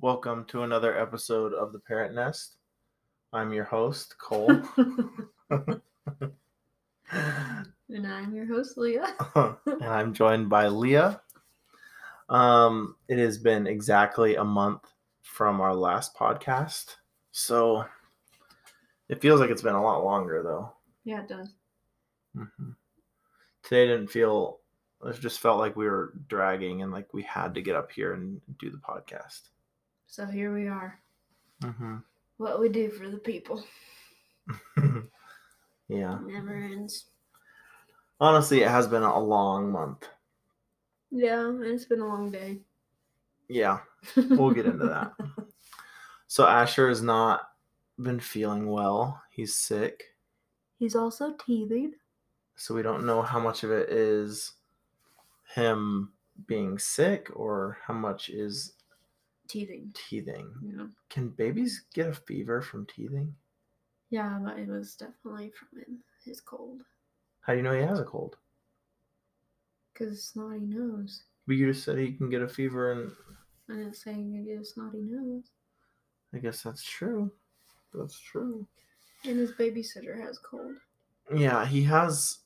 Welcome to another episode of the Parent Nest. I'm your host, Cole. And I'm your host, Leah. And I'm joined by Leah. It has been exactly a month from our last podcast, so it feels like it's been a lot longer, though. Yeah, it does. Mm-hmm. Today didn't feel... It just felt like we were dragging and like we had to get up here and do the podcast. So here we are. Mm-hmm. What we do for the people. Yeah. It never ends. Honestly, it has been a long month. Yeah, and it's been a long day. Yeah, we'll get into that. So Asher has not been feeling well. He's sick. He's also teething. So we don't know how much of it is him being sick or how much is teething. Yeah. Can babies get a fever from teething? Yeah, but it was definitely from his cold. How do you know he has a cold? Because snotty nose. But you just said he can get a fever and... I didn't say he can get a snotty nose. I guess that's true. That's true. And his babysitter has cold. Yeah, he has...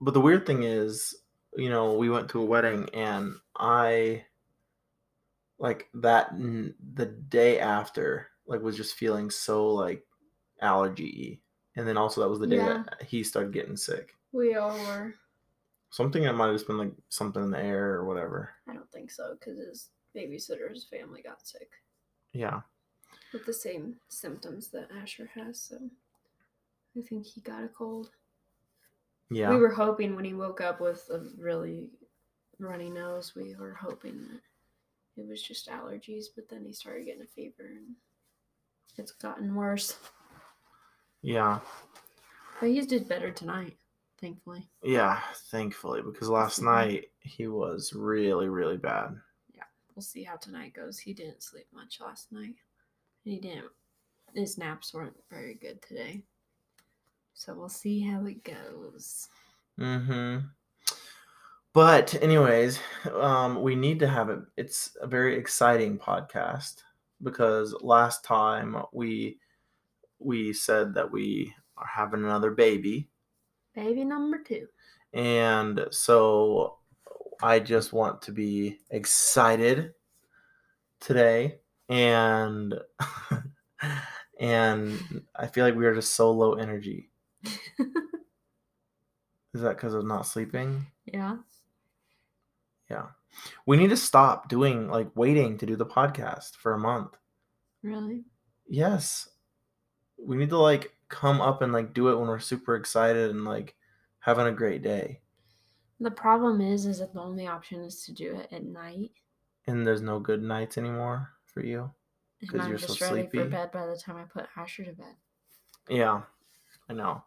But the weird thing is... You know, we went to a wedding, and the day after, was just feeling so, allergy-y. And then also that was the day that he started getting sick. We all were. Something that might have just been, something in the air or whatever. I don't think so, because his babysitter's family got sick. Yeah. With the same symptoms that Asher has, so I think he got a cold. Yeah. We were hoping when he woke up with a really runny nose, we were hoping that it was just allergies, but then he started getting a fever and it's gotten worse. Yeah. But he did better tonight, thankfully. Yeah, thankfully, because last night he was really, really bad. Yeah, we'll see how tonight goes. He didn't sleep much last night. His naps weren't very good today. So we'll see how it goes. Mm-hmm. But anyways, we need to have it. It's a very exciting podcast because last time we said that we are having another baby. Baby number 2. And so I just want to be excited today and I feel like we are just so low energy. Is that because of not sleeping? Yeah. We need to stop doing waiting to do the podcast for a month. Really? Yes. We need to come up and do it when we're super excited and having a great day. The problem is that the only option is to do it at night. And there's no good nights anymore for you because you're so sleepy. I'm just ready for bed by the time I put Asher to bed. Yeah, I know.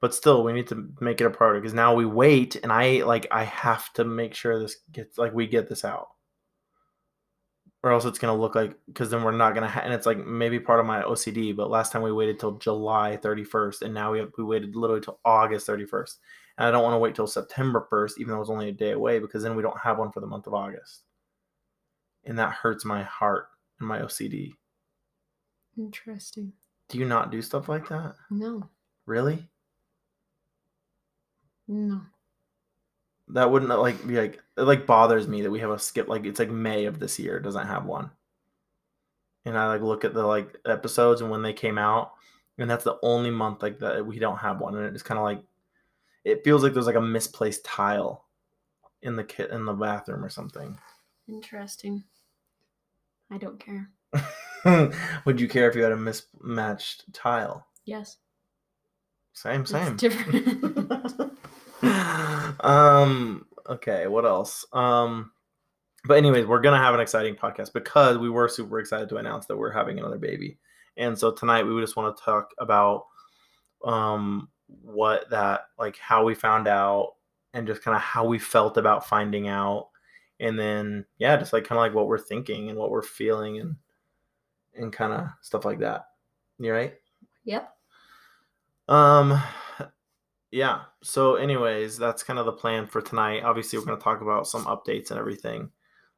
But still, we need to make it a priority because now we wait, and I have to make sure this gets we get this out, or else it's gonna look because then we're not gonna. And it's maybe part of my OCD. But last time we waited till July 31st, and now we waited literally till August 31st, and I don't want to wait till September 1st, even though it's only a day away, because then we don't have one for the month of August, and that hurts my heart and my OCD. Interesting. Do you not do stuff like that? No. Really? No. That wouldn't be it bothers me that we have a skip it's May of this year doesn't have one. And I look at the episodes and when they came out, and that's the only month that we don't have one, and it's kind of it feels like there's a misplaced tile in the kit in the bathroom or something. Interesting. I don't care. Would you care if you had a mismatched tile? Yes. Same. It's different. Okay, what else? But anyways, we're gonna have an exciting podcast because we were super excited to announce that we're having another baby. And so tonight we just want to talk about what that how we found out and just kind of how we felt about finding out, and then just what we're thinking and what we're feeling and kind of stuff like that. You right? Yep. Yeah. So anyways, that's kind of the plan for tonight. Obviously, we're going to talk about some updates and everything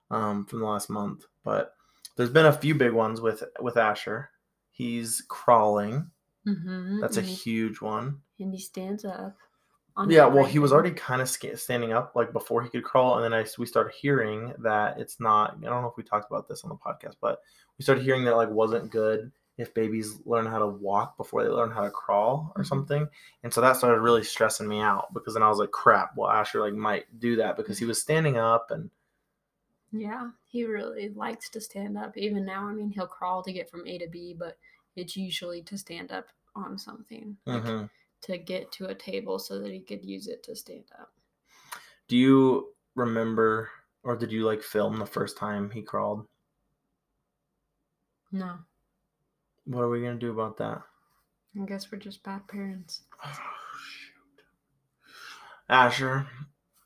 from the last month. But There's been a few big ones with Asher. He's crawling. Mm-hmm, that's a huge one. And he stands up. Yeah, well, he was already kind of standing up like before he could crawl, and then we started hearing that it's not. I don't know if we talked about this on the podcast, but we started hearing that like wasn't good if babies learn how to walk before they learn how to crawl or something, and so that started really stressing me out because then I was like, crap. Well, Asher like might do that because he was standing up and. Yeah, he really likes to stand up. Even now, I mean, he'll crawl to get from A to B, but it's usually to stand up on something. Mm-hmm. Like, to get to a table so that he could use it to stand up. Do you remember, or did you like film the first time he crawled? No. What are we going to do about that? I guess we're just bad parents. Oh, shoot. Asher,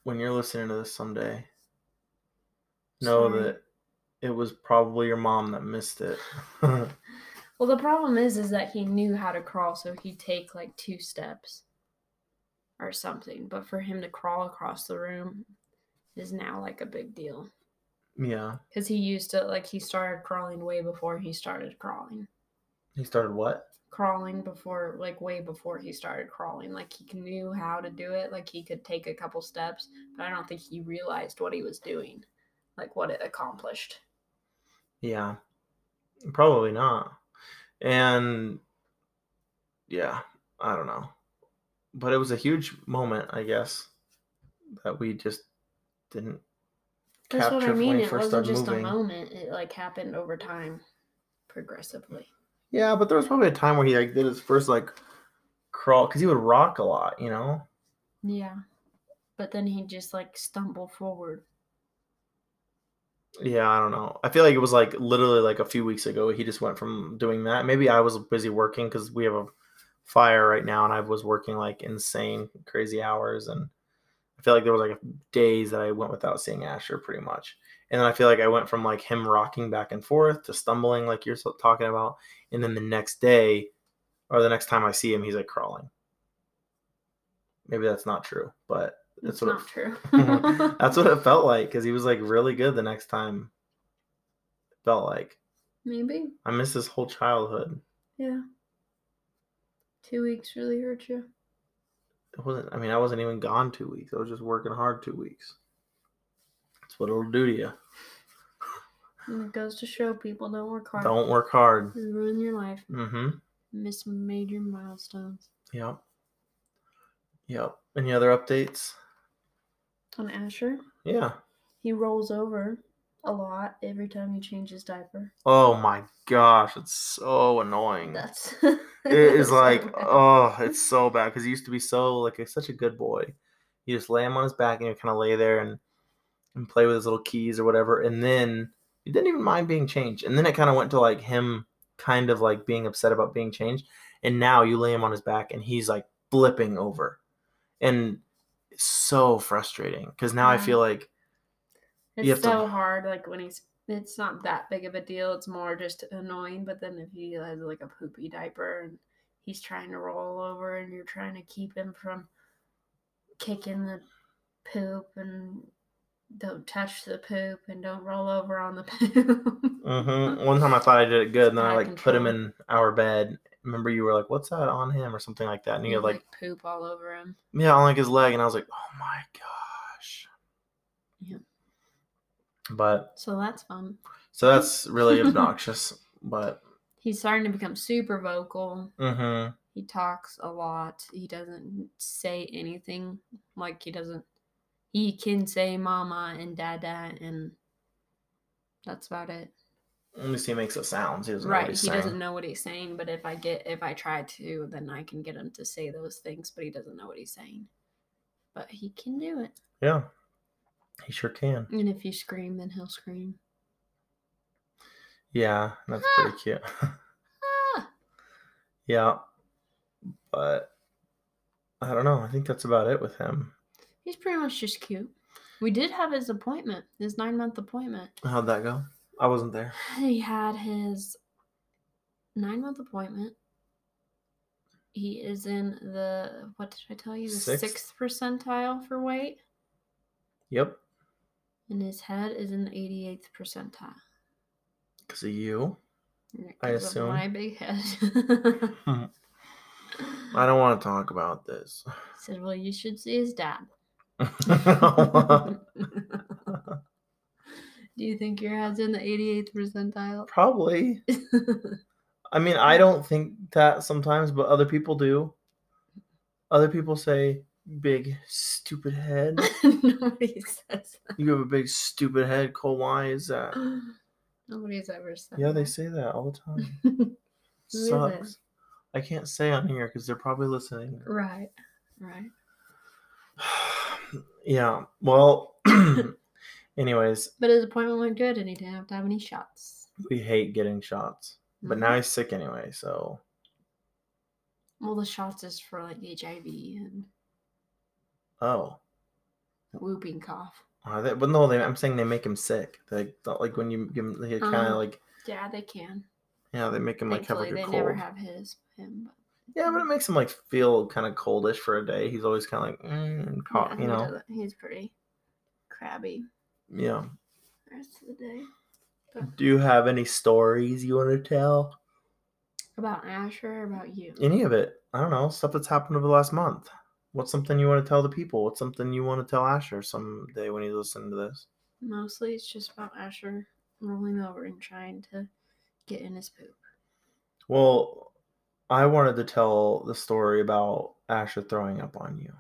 when you're listening to this someday, know that it was probably your mom that missed it. Well, the problem is that he knew how to crawl, so he'd take, like, 2 steps or something. But for him to crawl across the room is now, like, a big deal. Yeah. Because he used to, like, he started crawling way before he started crawling. He started what? Crawling before, like, way before he started crawling. Like, he knew how to do it. Like, he could take a couple steps, but I don't think he realized what he was doing, like, what it accomplished. Yeah. Probably not. And, yeah, I don't know. But it was a huge moment, I guess, that we just didn't capture. That's what I mean. It wasn't just a moment. It, like, happened over time, progressively. Yeah, but there was probably a time where he, like, did his first, like, crawl. Because he would rock a lot, you know? Yeah. But then he'd just, like, stumble forward. Yeah, I don't know. I feel like it was like literally like a few weeks ago. He just went from doing that. Maybe I was busy working because we have a fire right now, and I was working like insane, crazy hours. And I feel like there was like days that I went without seeing Asher pretty much. And then I feel like I went from like him rocking back and forth to stumbling like you're talking about. And then the next day or the next time I see him, he's like crawling. Maybe that's not true, but. That's what not true. That's what it felt like because he was like really good the next time. It felt like. Maybe. I miss his whole childhood. Yeah. 2 weeks really hurt you. It wasn't. I mean, I wasn't even gone 2 weeks. I was just working hard 2 weeks. That's what it'll do to you. And it goes to show people don't work hard. Don't work hard. You ruin your life. Mm-hmm. Miss major milestones. Yep. Yep. Any other updates? On Asher? Yeah. He rolls over a lot every time he changes diaper. Oh my gosh, it's so annoying. That's it is like, so oh, it's so bad because he used to be so like such a good boy. You just lay him on his back and you kind of lay there and play with his little keys or whatever, and then he didn't even mind being changed. And then it kind of went to like him kind of like being upset about being changed. And now you lay him on his back and he's like flipping over. And it's so frustrating because now I feel like it's so hard. Like when it's not that big of a deal. It's more just annoying. But then if he has like a poopy diaper and he's trying to roll over and you're trying to keep him from kicking the poop and don't touch the poop and don't roll over on the poop. Mm-hmm. One time I thought I did it good and then I like put him in our bed. Remember you were like, what's that on him or something like that? And you had like poop all over him. Yeah, on like his leg. And I was like, oh my gosh. Yeah. But. So that's fun. So that's really obnoxious. But. He's starting to become super vocal. Mm-hmm. He talks a lot. He doesn't say anything. Like he doesn't. He can say mama and dada and that's about it. At least he makes the sounds. He doesn't know what he's saying. He doesn't know what he's saying, but if I try to, then I can get him to say those things, but he doesn't know what he's saying. But he can do it. Yeah. He sure can. And if you scream, then he'll scream. Yeah, that's pretty cute. Yeah. But I don't know. I think that's about it with him. He's pretty much just cute. We did have his appointment, his 9-month appointment. How'd that go? I wasn't there. He had his 9-month appointment. He is in the, what did I tell you? The 6th percentile for weight. Yep. And his head is in the 88th percentile. because of you. I assume. My big head. I don't want to talk about this. I said, well, you should see his dad. Do you think your head's in the 88th percentile? Probably. I mean, I don't think that sometimes, but other people do. Other people say, big, stupid head. Nobody says that. You have a big, stupid head, Cole. Why is that? Nobody's ever said that. Yeah, they say that all the time. Sucks. I can't say on here because they're probably listening. Right, right. Yeah, well, anyways. But his appointment went good and he didn't have to have any shots. We hate getting shots. But now he's sick anyway, so. Well, the shots is for, like, HIV and. Oh. Whooping cough. But no, I'm saying they make him sick. They don't, like, when you give him, they kind of, like. Yeah, they can. Yeah, they make him, like, have, like, a cold. They never have him. But. Yeah, but it makes him, like, feel kind of coldish for a day. He's always kind of like, cough, yeah, you know. He's pretty crabby. Yeah. The rest of the day. But. Do you have any stories you want to tell? About Asher or about you? Any of it. I don't know. Stuff that's happened over the last month. What's something you want to tell the people? What's something you want to tell Asher someday when you listen to this? Mostly it's just about Asher rolling over and trying to get in his poop. Well, I wanted to tell the story about Asher throwing up on you.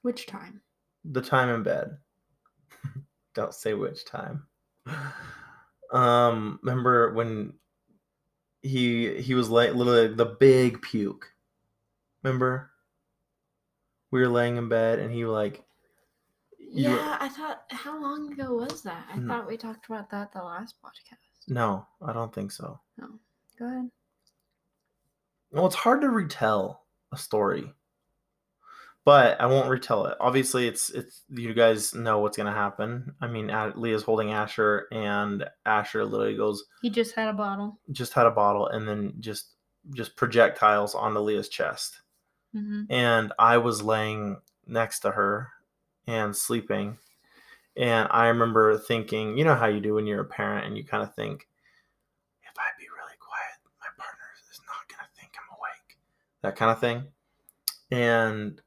Which time? The time in bed. Don't say which time. Remember when he was like literally the big puke. Remember? We were laying in bed and he like. Yeah, I thought. How long ago was that? I thought we talked about that the last podcast. No, I don't think so. No, go ahead. Well, it's hard to retell a story, but I won't retell it. Obviously, it's you guys know what's gonna happen. I mean, Leah's holding Asher, and Asher literally goes. He just had a bottle. Just had a bottle, and then just projectiles onto Leah's chest. Mm-hmm. And I was laying next to her and sleeping. And I remember thinking, you know how you do when you're a parent and you kind of think, if I be really quiet, my partner is not going to think I'm awake. That kind of thing. And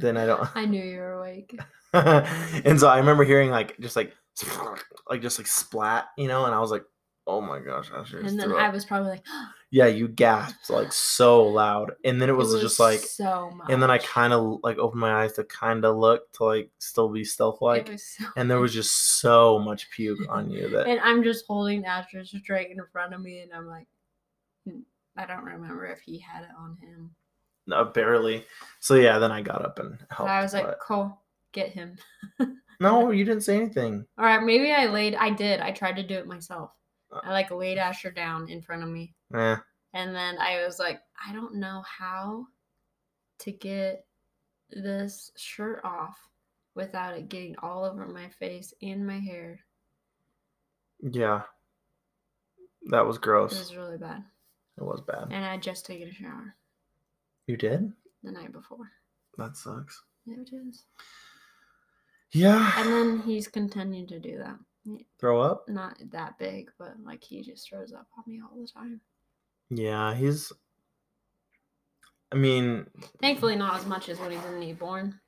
then I knew you were awake. And so I remember hearing like splat, you know, and I was like, oh my gosh. And then I was probably like, yeah, you gasped like so loud. And then it was just like, so much. And then I kind of like opened my eyes to kind of look to like still be stealth like. So and there was just so much puke on you that. And I'm just holding Asher's straight in front of me. And I'm like, I don't remember if he had it on him. No, barely. So yeah, then I got up and helped. I was like, Cole, get him. No, you didn't say anything. All right. Maybe I tried to do it myself. I like laid Asher down in front of me. Yeah. And then I was like, I don't know how to get this shirt off without it getting all over my face and my hair. Yeah. That was gross. It was really bad. It was bad. And I had just taken a shower. You did? The night before. That sucks. Yeah, it is. Yeah. And then he's continued to do that. Throw up? Not that big, but like he just throws up on me all the time. Yeah, thankfully not as much as when he's a newborn.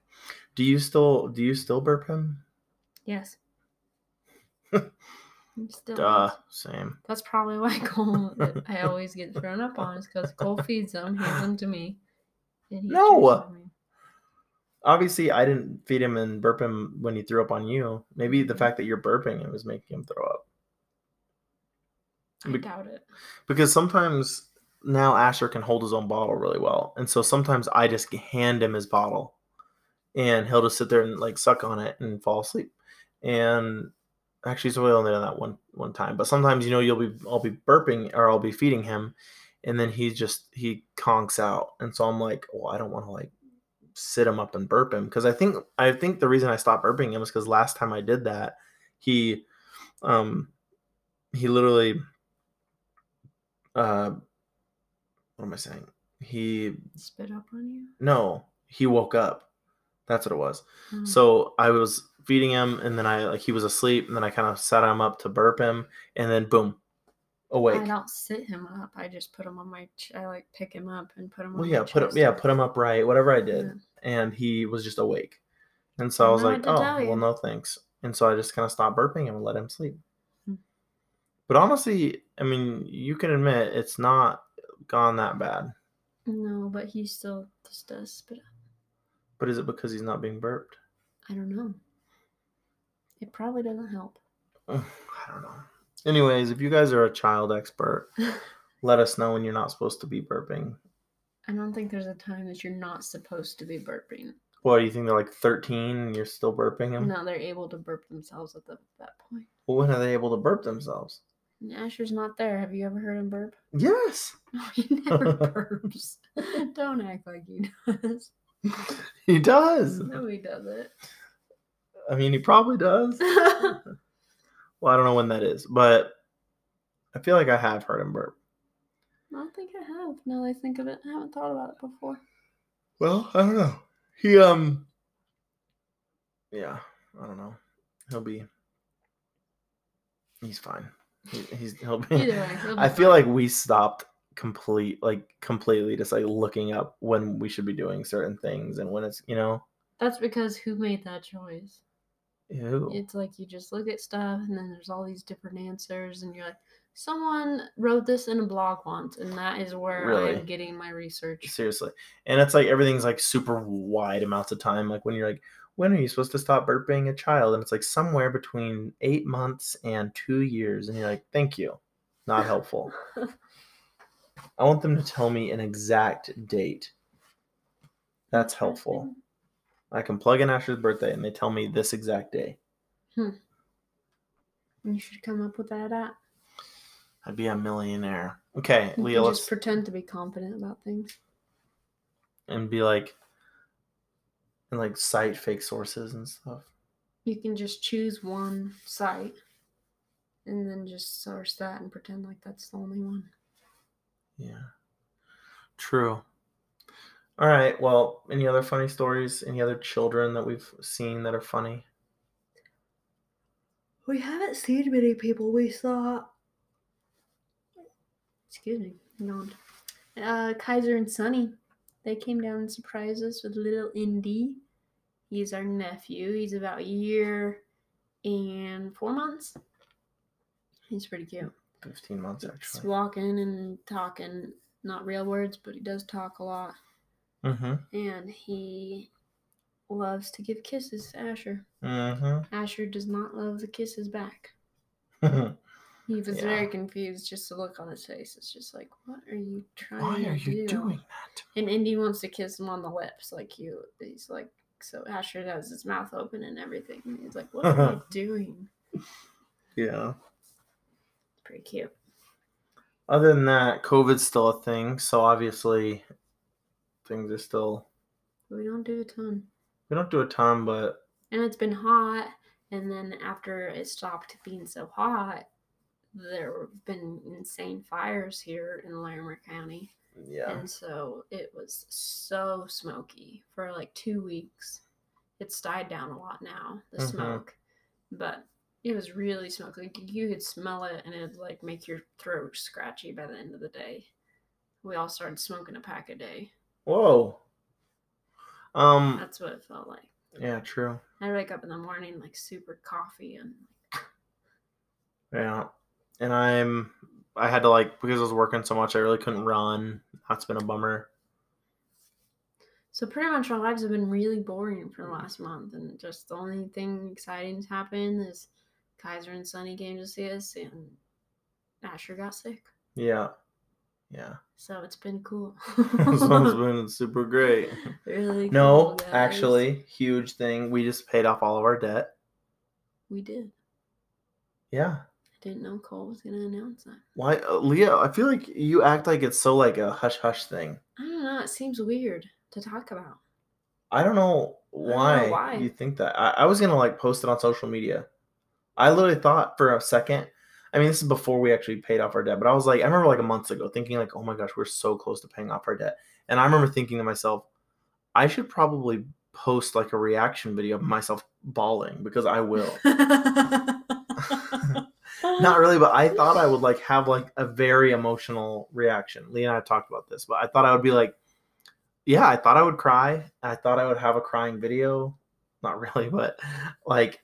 Do you still burp him? Yes. Still. Duh, same. That's probably why Cole I always get thrown up on, is because Cole feeds him, hands him to me. And no. Obviously, I didn't feed him and burp him when he threw up on you. Maybe the fact that you're burping it was making him throw up. I doubt it. Because sometimes now Asher can hold his own bottle really well. And so sometimes I just hand him his bottle. And he'll just sit there and like suck on it and fall asleep. And actually, he's really only done that one time. But sometimes, you know, I'll be burping or I'll be feeding him. And then he conks out. And so I'm like, oh, I don't want to like. Sit him up and burp him, because I think the reason I stopped burping him is because last time I did that, he literally what am I saying? He spit up on you? No, he woke up. That's what it was. So I was feeding him, and then I like he was asleep, and then I kind of sat him up to burp him, and then boom, awake. I don't sit him up. I just put him on my. I like pick him up and put him. Well, on yeah, my put chest. Yeah, put him upright. Whatever I did, yeah. And he was just awake, and so I was like, oh, well, no thanks, and so I just kind of stopped burping him and let him sleep. Hmm. But honestly, I mean, you can admit it's not gone that bad. No, but he still just does spit up. But is it because he's not being burped? I don't know. It probably doesn't help. I don't know. Anyways, if you guys are a child expert, let us know when you're not supposed to be burping. I don't think there's a time that you're not supposed to be burping. Well, do you think they're like 13 and you're still burping them? No, they're able to burp themselves at that point. Well, when are they able to burp themselves? Asher's not there. Have you ever heard him burp? Yes. No, he never burps. Don't act like he does. He does. No, he doesn't. I mean, he probably does. Well, I don't know when that is, but I feel like I have heard him burp. I don't think I have. Now that I think of it, I haven't thought about it before. Well, I don't know. He, yeah, I don't know. He's fine. He'll be. Either way, he'll be I fine. Feel like we stopped completely just like looking up when we should be doing certain things and when it's, you know. That's because who made that choice? Ew. It's like you just look at stuff and then there's all these different answers and you're like, someone wrote this in a blog once and that is where really? I'm getting my research. Seriously. And it's like everything's like super wide amounts of time. Like when you're like, when are you supposed to stop burping a child? And it's like somewhere between 8 months and 2 years. And you're like, thank you. Not helpful. I want them to tell me an exact date. That's helpful. I can plug in Asher's birthday, and they tell me this exact day. Hmm. You should come up with that app. I'd be a millionaire. Okay, Leah, let's... Just pretend to be confident about things. And be like... And like cite fake sources and stuff. You can just choose one site, and then just source that and pretend like that's the only one. Yeah. True. All right, well, any other funny stories? Any other children that we've seen that are funny? We haven't seen many people. We saw... Excuse me. Yawned. Kaiser and Sonny. They came down and surprised us with little Indy. He's our nephew. He's about a year and 4 months. He's pretty cute. 15 months, actually. He's walking and talking. Not real words, but he does talk a lot. Mm-hmm. And he loves to give kisses to Asher. Mm-hmm. Asher does not love the kisses back. He was very confused, just the look on his face. It's just like, what are you trying to do? Why are you doing that? And Indy wants to kiss him on the lips. He's like, so Asher has his mouth open and everything. And he's like, what am I doing? Yeah. It's pretty cute. Other than that, COVID's still a thing. So obviously... Things are still... We don't do a ton, but... And it's been hot, and then after it stopped being so hot, there have been insane fires here in Larimer County. Yeah. And so it was so smoky for like 2 weeks. It's died down a lot now, the smoke. But it was really smoky. You could smell it, and it'd like make your throat scratchy by the end of the day. We all started smoking a pack a day. Whoa. That's what it felt like. Yeah, true. I wake up in the morning like super coffee and like yeah. And I had to like because I was working so much I really couldn't run. That's been a bummer. So pretty much our lives have been really boring for the last month, and just the only thing exciting's happened is Kaiser and Sonny came to see us and Asher got sick. Yeah. Yeah. So it's been cool. So it's been super great. Really cool. No, guys. Actually, huge thing. We just paid off all of our debt. We did. Yeah. I didn't know Cole was going to announce that. Why? Leah, I feel like you act like it's so like a hush-hush thing. I don't know. It seems weird to talk about. I don't know why you think that. I was going to like post it on social media. I literally thought for a second... I mean, this is before we actually paid off our debt, but I was like, I remember like a month ago thinking like, oh my gosh, we're so close to paying off our debt. And I remember thinking to myself, I should probably post like a reaction video of myself bawling because I will. Not really, but I thought I would like have like a very emotional reaction. Lee and I have talked about this, but I thought I would be like, yeah, I thought I would cry. I thought I would have a crying video. Not really, but like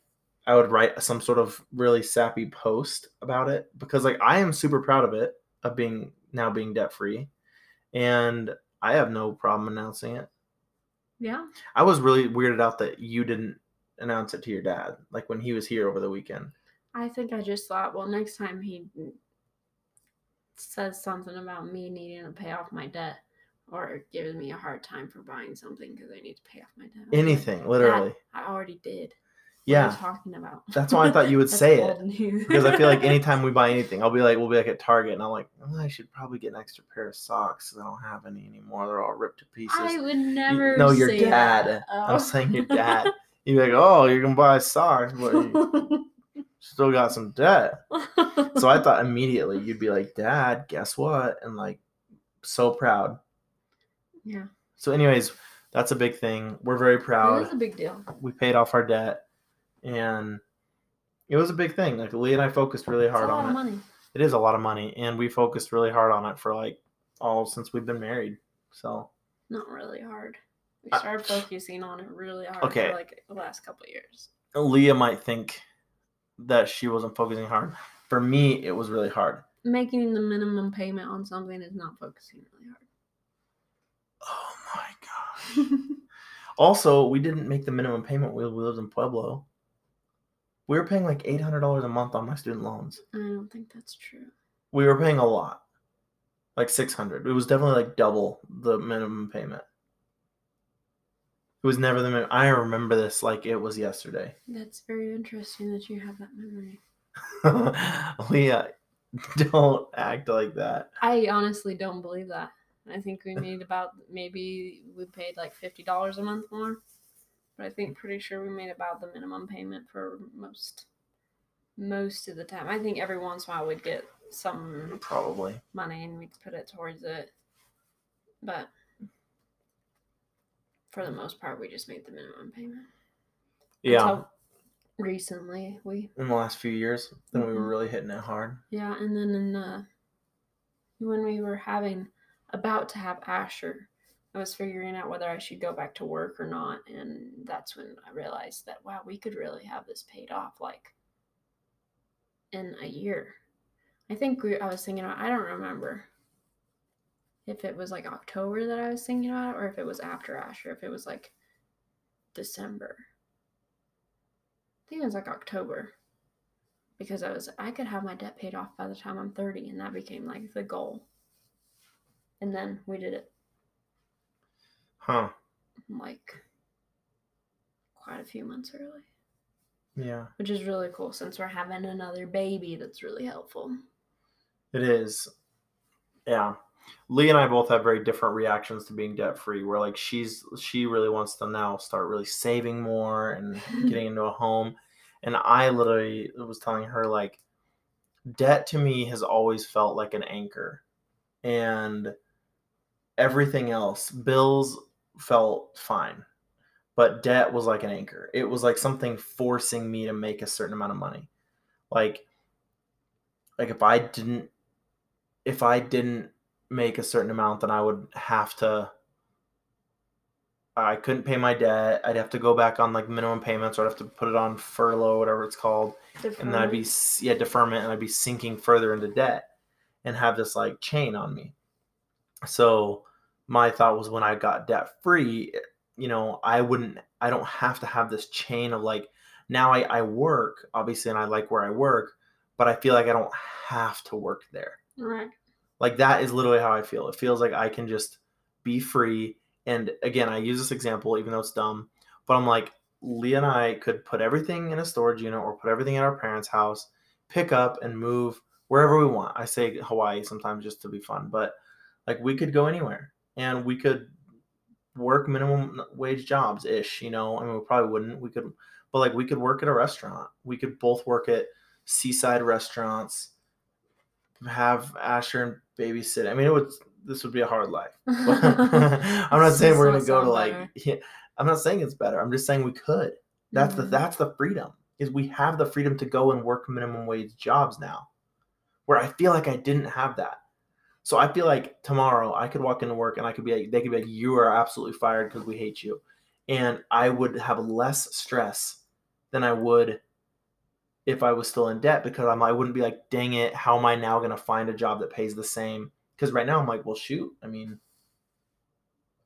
I would write some sort of really sappy post about it because like I am super proud of it, of being debt free, and I have no problem announcing it. Yeah. I was really weirded out that you didn't announce it to your dad, like when he was here over the weekend. I think I just thought, well, next time he says something about me needing to pay off my debt or gives me a hard time for buying something because I need to pay off my debt. Anything, literally. I already did. Yeah. What are you talking about? That's why I thought you would say it. Because I feel like anytime we buy anything, we'll be like at Target, and I'm like, oh, I should probably get an extra pair of socks because I don't have any anymore. They're all ripped to pieces. I would never say your dad. That. Oh. I was saying your dad. You'd be like, oh, you're going to buy socks. What are you? Still got some debt. So I thought immediately you'd be like, Dad, guess what? And like, so proud. Yeah. So anyways, that's a big thing. We're very proud. It was a big deal. We paid off our debt and it was a big thing. Like Lee and I focused really hard on it. It's a lot of money. It is a lot of money. And we focused really hard on it for like all since we've been married. So. Not really hard. We started focusing on it really hard for like the last couple of years. Leah might think that she wasn't focusing hard. For me, it was really hard. Making the minimum payment on something is not focusing really hard. Oh my gosh. Also, we didn't make the minimum payment when we lived in Pueblo. We were paying like $800 a month on my student loans. I don't think that's true. We were paying a lot. Like $600. It was definitely like double the minimum payment. It was never the memory. I remember this like it was yesterday. That's very interesting that you have that memory. Leah, don't act like that. I honestly don't believe that. I think we made we paid like $50 a month more. But I think pretty sure we made about the minimum payment for most of the time. I think every once in a while we'd get some probably money and we'd put it towards it. But for the most part, we just made the minimum payment. Yeah. Until recently, in the last few years, then we were really hitting it hard. Yeah, and then when we were about to have Asher, I was figuring out whether I should go back to work or not, and that's when I realized that, wow, we could really have this paid off, like, in a year. I think I was thinking about, I don't remember if it was like October that I was thinking about it, or if it was after Asher, if it was like December. I think it was like October because I could have my debt paid off by the time I'm 30, and that became like the goal. And then we did it. Huh. Like quite a few months early. Yeah. Which is really cool since we're having another baby. That's really helpful. It is. Yeah. Lee and I both have very different reactions to being debt-free. Where like she really wants to now start really saving more and getting into a home. And I literally was telling her like debt to me has always felt like an anchor. And everything else, bills felt fine. But debt was like an anchor. It was like something forcing me to make a certain amount of money. Like if I didn't make a certain amount, then I couldn't pay my debt. I'd have to go back on like minimum payments, or I'd have to put it on furlough, whatever it's called. Deferment. And then I'd be, deferment, and I'd be sinking further into debt and have this like chain on me. So my thought was when I got debt free, you know, I don't have to have this chain of like, now I work obviously and I like where I work, but I feel like I don't have to work there. Right. Like that is literally how I feel. It feels like I can just be free. And again, I use this example, even though it's dumb, but I'm like, Lee and I could put everything in a storage unit or put everything in our parents' house, pick up and move wherever we want. I say Hawaii sometimes just to be fun, but like we could go anywhere and we could work minimum wage jobs ish, you know, I mean, we probably wouldn't, but like we could work at a restaurant. We could both work at seaside restaurants, have Asher and babysit. I mean, this would be a hard life. I'm not saying we're going to go to like, I'm not saying it's better. I'm just saying we could. That's the freedom, is we have the freedom to go and work minimum wage jobs now, where I feel like I didn't have that. So I feel like tomorrow I could walk into work and I could be like, they could be like, you are absolutely fired because we hate you. And I would have less stress than I would if I was still in debt, because I wouldn't be like, dang it, how am I now going to find a job that pays the same? Because right now I'm like, well, shoot, I mean,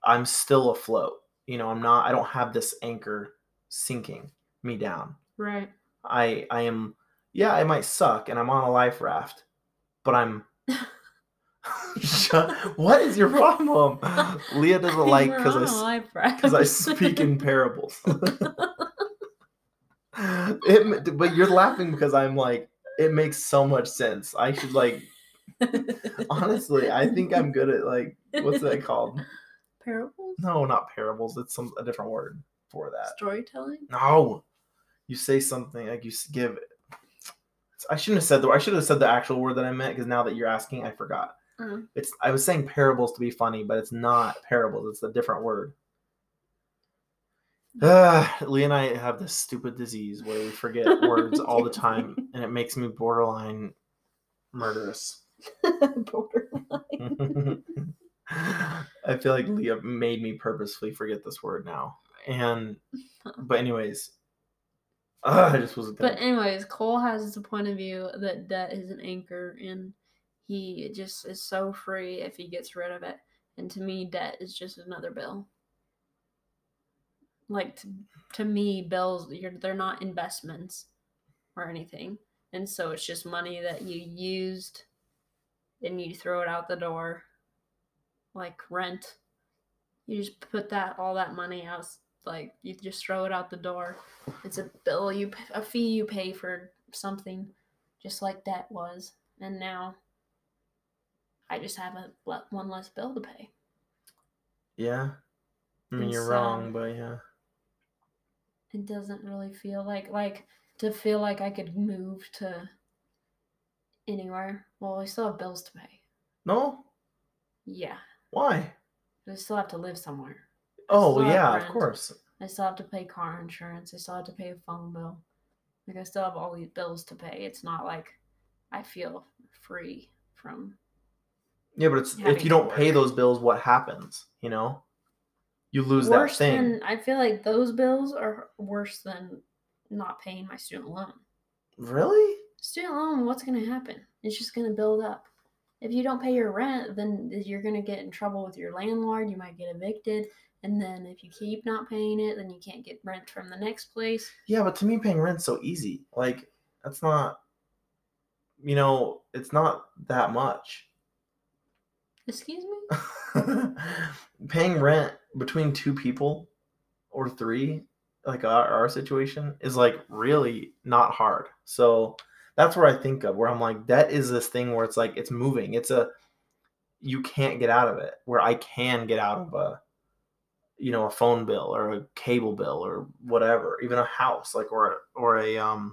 I'm still afloat. You know, I don't have this anchor sinking me down. Right. I am, yeah, I might suck and I'm on a life raft, but I'm, what is your problem? Leah doesn't like, because I speak in parables. But you're laughing because I'm like, it makes so much sense. I should like, honestly, I think I'm good at like, what's that called? Parables? No, not parables. It's a different word for that. Storytelling? No. You say something, like you give it. I should have said the actual word that I meant, because now that you're asking, I forgot. Mm. I was saying parables to be funny, but it's not parables. It's a different word. Lee and I have this stupid disease where we forget words all the time, and it makes me borderline murderous. Borderline. I feel like Leah made me purposefully forget this word now. But anyways... I just wasn't there. But anyways, Cole has the point of view that debt is an anchor, and he just is so free if he gets rid of it. And to me, debt is just another bill. Like, to me, bills, they're not investments or anything. And so it's just money that you used and you throw it out the door, like rent. You just put all that money out. Like, you just throw it out the door. It's a bill, a fee you pay for something, just like that was. And now I just have one less bill to pay. Yeah. I mean, you're wrong, but yeah. It doesn't really feel like I could move to anywhere. Well, I still have bills to pay. No? Yeah. Why? I still have to live somewhere. Oh, yeah, of course. I still have to pay car insurance. I still have to pay a phone bill. Like, I still have all these bills to pay. It's not like I feel free from... Yeah, but it's if you don't pay those bills, what happens? You know? You lose that thing. I feel like those bills are worse than not paying my student loan. Really? Student loan, what's going to happen? It's just going to build up. If you don't pay your rent, then you're going to get in trouble with your landlord. You might get evicted. And then if you keep not paying it, then you can't get rent from the next place. Yeah, but to me, paying rent's so easy. Like, that's not, you know, it's not that much. Excuse me? Paying rent between two people or three, like our situation, is like really not hard. So that's where I think of, where I'm like, that is this thing where it's like, it's moving. You can't get out of it, where I can get out of a phone bill or a cable bill or whatever, even a house, like, or a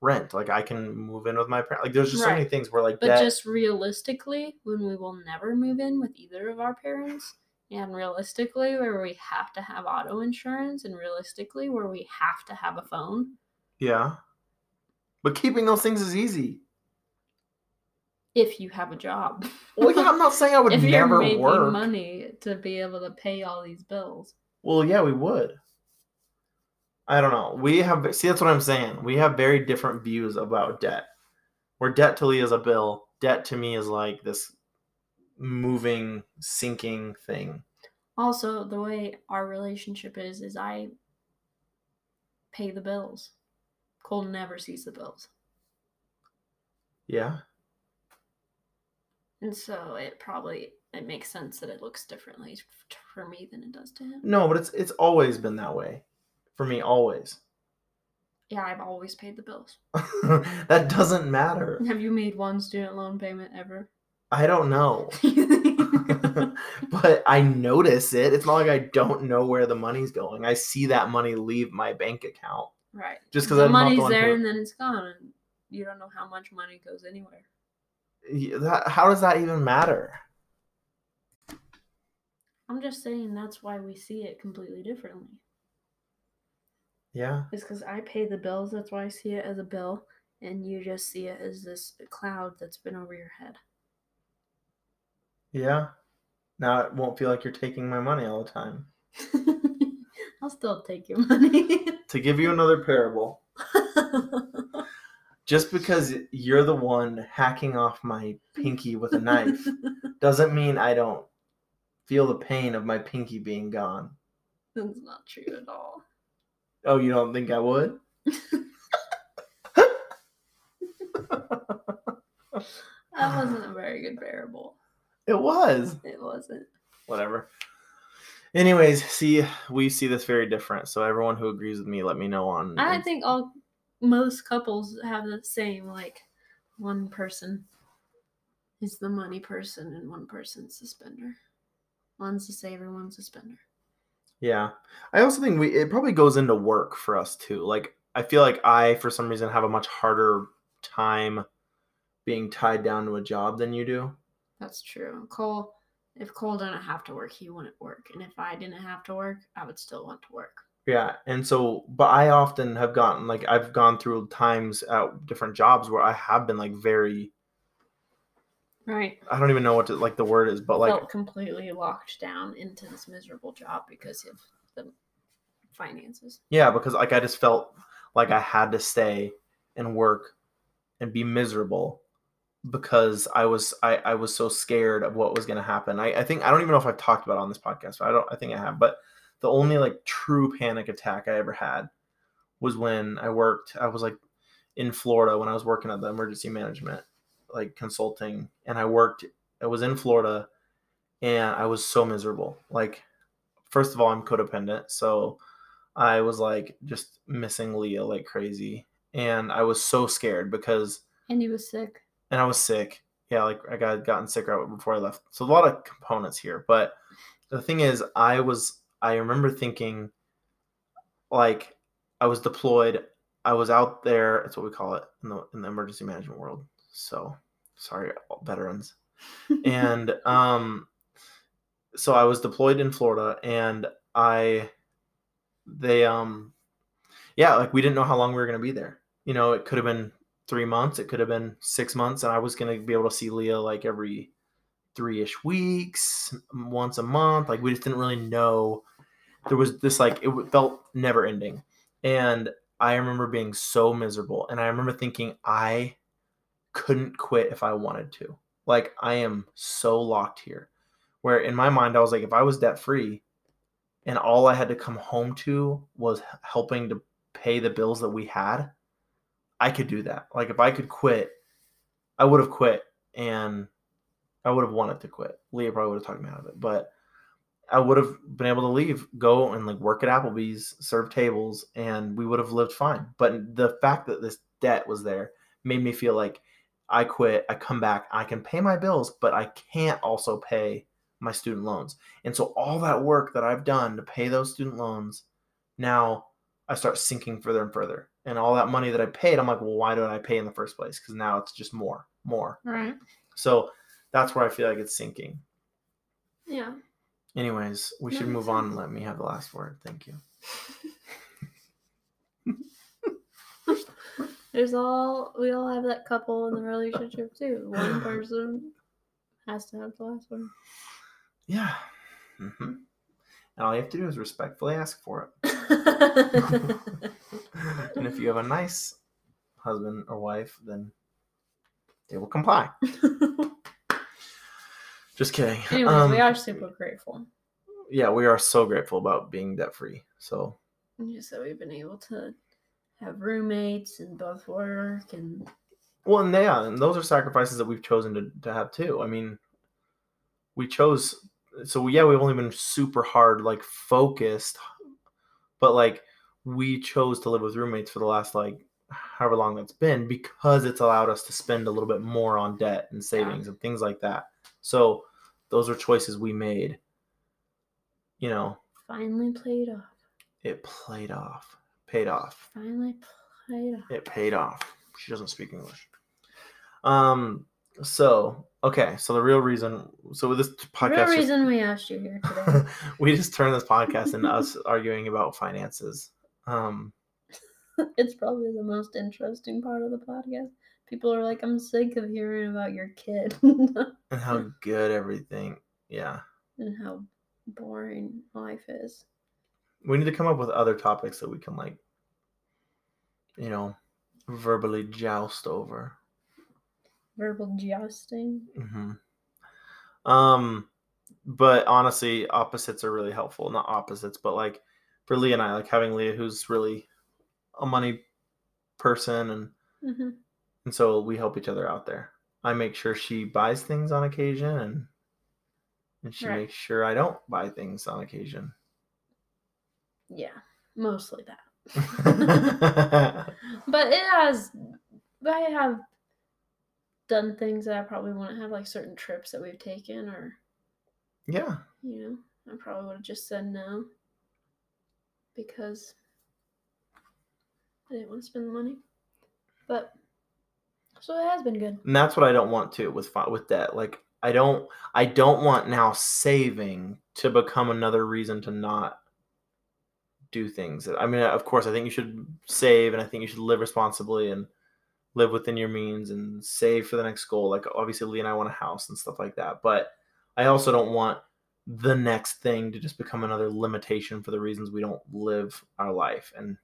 rent. Like, I can move in with my parents. Like, there's just so many things where like that. But just realistically, when we will never move in with either of our parents, and realistically where we have to have auto insurance, and realistically where we have to have a phone. Yeah. But keeping those things is easy. If you have a job. Well, yeah, I'm not saying I would if never you're making work. Money to be able to pay all these bills. Well, yeah, we would. I don't know. See, that's what I'm saying. We have very different views about debt. Where debt to Leah is a bill, debt to me is like this moving, sinking thing. Also, the way our relationship is I pay the bills. Cole never sees the bills. Yeah. And so it makes sense that it looks differently for me than it does to him. No, but it's always been that way. For me, always. Yeah, I've always paid the bills. That doesn't matter. Have you made one student loan payment ever? I don't know. But I notice it. It's not like I don't know where the money's going. I see that money leave my bank account. Right. Just because the money's there and then it's gone. And you don't know how much money goes anywhere. How does that even matter? I'm just saying that's why we see it completely differently. Yeah. It's because I pay the bills. That's why I see it as a bill. And you just see it as this cloud that's been over your head. Yeah. Now it won't feel like you're taking my money all the time. I'll still take your money. To give you another parable. Just because you're the one hacking off my pinky with a knife doesn't mean I don't feel the pain of my pinky being gone. That's not true at all. Oh, you don't think I would? That wasn't a very good parable. It was. It wasn't. Whatever. Anyways, see, we see this very different. So everyone who agrees with me, let me know on. I think most couples have the same, like, one person is the money person and one person's the spender. One's a saver, one's a spender. Yeah. I also think it probably goes into work for us too. Like, I feel like I, for some reason, have a much harder time being tied down to a job than you do. That's true. If Cole didn't have to work, he wouldn't work. And if I didn't have to work, I would still want to work. Yeah. And so, but I often have gotten, like, I've gone through times at different jobs where I have been, like, very. Right. I don't even know what to, like, the word is, but like. Felt completely locked down into this miserable job because of the finances. Yeah. Because, like, I just felt like I had to stay and work and be miserable. Because I was so scared of what was going to happen. I think, I don't even know if I've talked about it on this podcast. I think I have, but the only, like, true panic attack I ever had was when I was, like, in Florida when I was working at the emergency management, like, consulting, and I was in Florida and I was so miserable. Like, first of all, I'm codependent. So I was, like, just missing Leah like crazy. And I was so scared because. And he was sick. And I was sick. Yeah, like, I gotten sick right before I left. So a lot of components here. But the thing is, I remember thinking, like, I was deployed. I was out there. That's what we call it in the emergency management world. So sorry, all veterans. And so I was deployed in Florida, and we didn't know how long we were going to be there. You know, it could have been 3 months, it could have been 6 months, and I was going to be able to see Leah, like, every 3-ish weeks, once a month. Like, we just didn't really know. There was this, like, it felt never ending. And I remember being so miserable. And I remember thinking I couldn't quit if I wanted to. Like, I am so locked here. Where in my mind, I was like, if I was debt free and all I had to come home to was helping to pay the bills that we had, I could do that. Like, if I could quit, I would have quit, and I would have wanted to quit. Leah probably would have talked me out of it, but I would have been able to leave, go and, like, work at Applebee's, serve tables, and we would have lived fine. But the fact that this debt was there made me feel like I quit, I come back, I can pay my bills, but I can't also pay my student loans. And so all that work that I've done to pay those student loans, now I start sinking further and further. And all that money that I paid, I'm like, well, why don't I pay in the first place? Because now it's just more. Right. So that's where I feel like it's sinking. Yeah. Anyways, we should move on and let me have the last word. Thank you. We all have that couple in the relationship too. One person has to have the last word. Yeah. Mm-hmm. And all you have to do is respectfully ask for it. And if you have a nice husband or wife, then they will comply. Just kidding. Anyways, we are super grateful. Yeah, we are so grateful about being debt-free. So just that we've been able to have roommates and both work and. Well, and yeah, and those are sacrifices that we've chosen to have too. I mean, we've only been super hard, like, focused, but, like. We chose to live with roommates for the last, like, however long that's been, because it's allowed us to spend a little bit more on debt and savings and things like that. So those are choices we made, you know. Finally played off. It played off. Paid off. Finally played off. It paid off. She doesn't speak English. So, okay. So the real reason. So with this podcast. The real reason we asked you here today. We just turned this podcast into us arguing about finances. It's probably the most interesting part of the podcast. People are like, I'm sick of hearing about your kid. And how good everything, yeah. And how boring life is. We need to come up with other topics that we can, like, you know, verbally joust over. Verbal jousting? Mm-hmm. But honestly, opposites are really helpful. Not opposites, but, like, for Leah and I, like, having Leah, who's really a money person, and mm-hmm. and so we help each other out there. I make sure she buys things on occasion, and she right. makes sure I don't buy things on occasion. Yeah, mostly that. But I have done things that I probably wouldn't have, like certain trips that we've taken, or yeah, you know, I probably would have just said no because I didn't want to spend the money. But so it has been good. And that's what I don't want to with debt. Like I don't want now saving to become another reason to not do things. I mean, of course, I think you should save, and I think you should live responsibly and live within your means and save for the next goal. Like, obviously, Lee and I want a house and stuff like that. But I also don't want the next thing to just become another limitation for the reasons we don't live our life and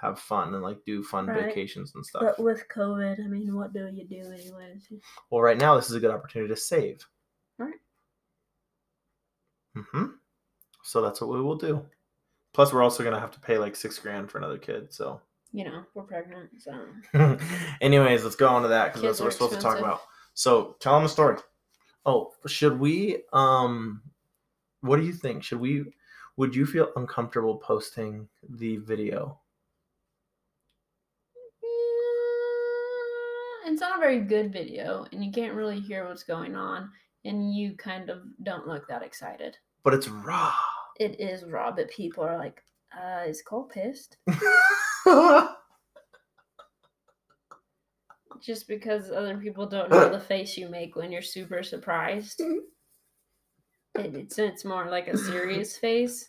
have fun and, like, do fun right. vacations and stuff. But with COVID, I mean, what do you do anyways? Well, right now, this is a good opportunity to save. All right. Mm-hmm. So that's what we will do. Plus, we're also going to have to pay like $6,000 for another kid, so. You know, we're pregnant, so. Anyways, let's go on to that because that's what we're supposed expensive. To talk about. So, tell them a story. Oh, should we, what do you think? Would you feel uncomfortable posting the video? It's not a very good video, and you can't really hear what's going on, and you kind of don't look that excited. But it's raw. It is raw, but people are like, is Cole pissed? Just because other people don't know the face you make when you're super surprised. It's more like a serious face.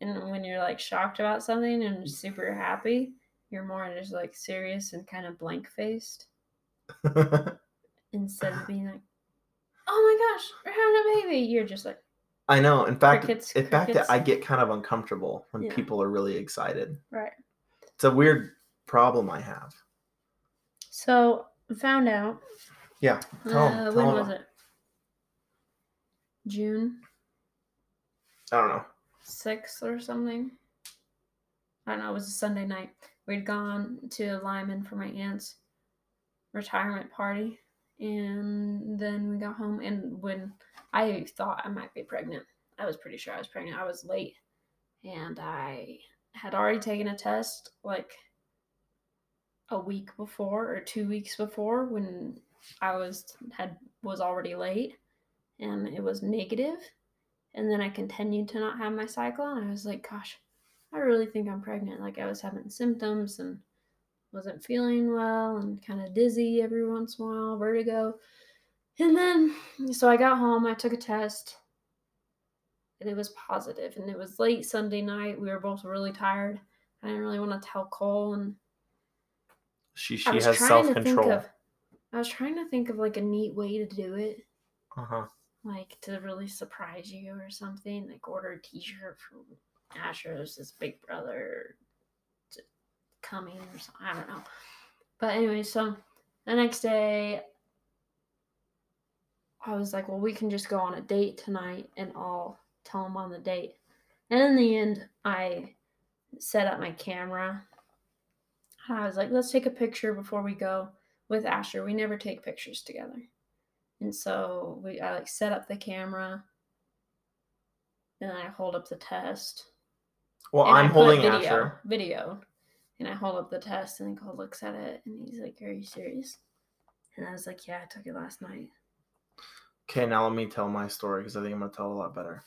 And when you're like shocked about something and super happy, you're more just like serious and kind of blank-faced. Instead of being like, oh my gosh, we're having a baby. You're just like, I know. In fact, crickets. I get kind of uncomfortable when yeah. people are really excited. Right. It's a weird problem I have. So, found out. Yeah. When was it? June? I don't know. 6th or something. I don't know. It was a Sunday night. We'd gone to Lyman for my aunt's retirement party. And then we got home, and when I thought I might be pregnant, I was pretty sure I was pregnant. I was late, and I had already taken a test like a week before or 2 weeks before when I was already late, and it was negative. And then I continued to not have my cycle, and I was like, gosh, I really think I'm pregnant. Like, I was having symptoms and wasn't feeling well and kind of dizzy every once in a while, vertigo. And then, so I got home, I took a test, and it was positive. And it was late Sunday night. We were both really tired. I didn't really want to tell Cole. And she has self-control. I was trying to think of, like, a neat way to do it. Uh-huh. Like, to really surprise you or something. Like, order a t-shirt from Asher's, his big brother, coming or something. I don't know. But anyway, so the next day I was like, well, we can just go on a date tonight and I'll tell him on the date. And in the end, I set up my camera. I was like, let's take a picture before we go with Asher. We never take pictures together. And so I like set up the camera and I hold up the test. Well, I'm holding Asher. Video. And I hold up the test, and Cole looks at it, and he's like, are you serious? And I was like, yeah, I took it last night. Okay, now let me tell my story, because I think I'm going to tell it a lot better.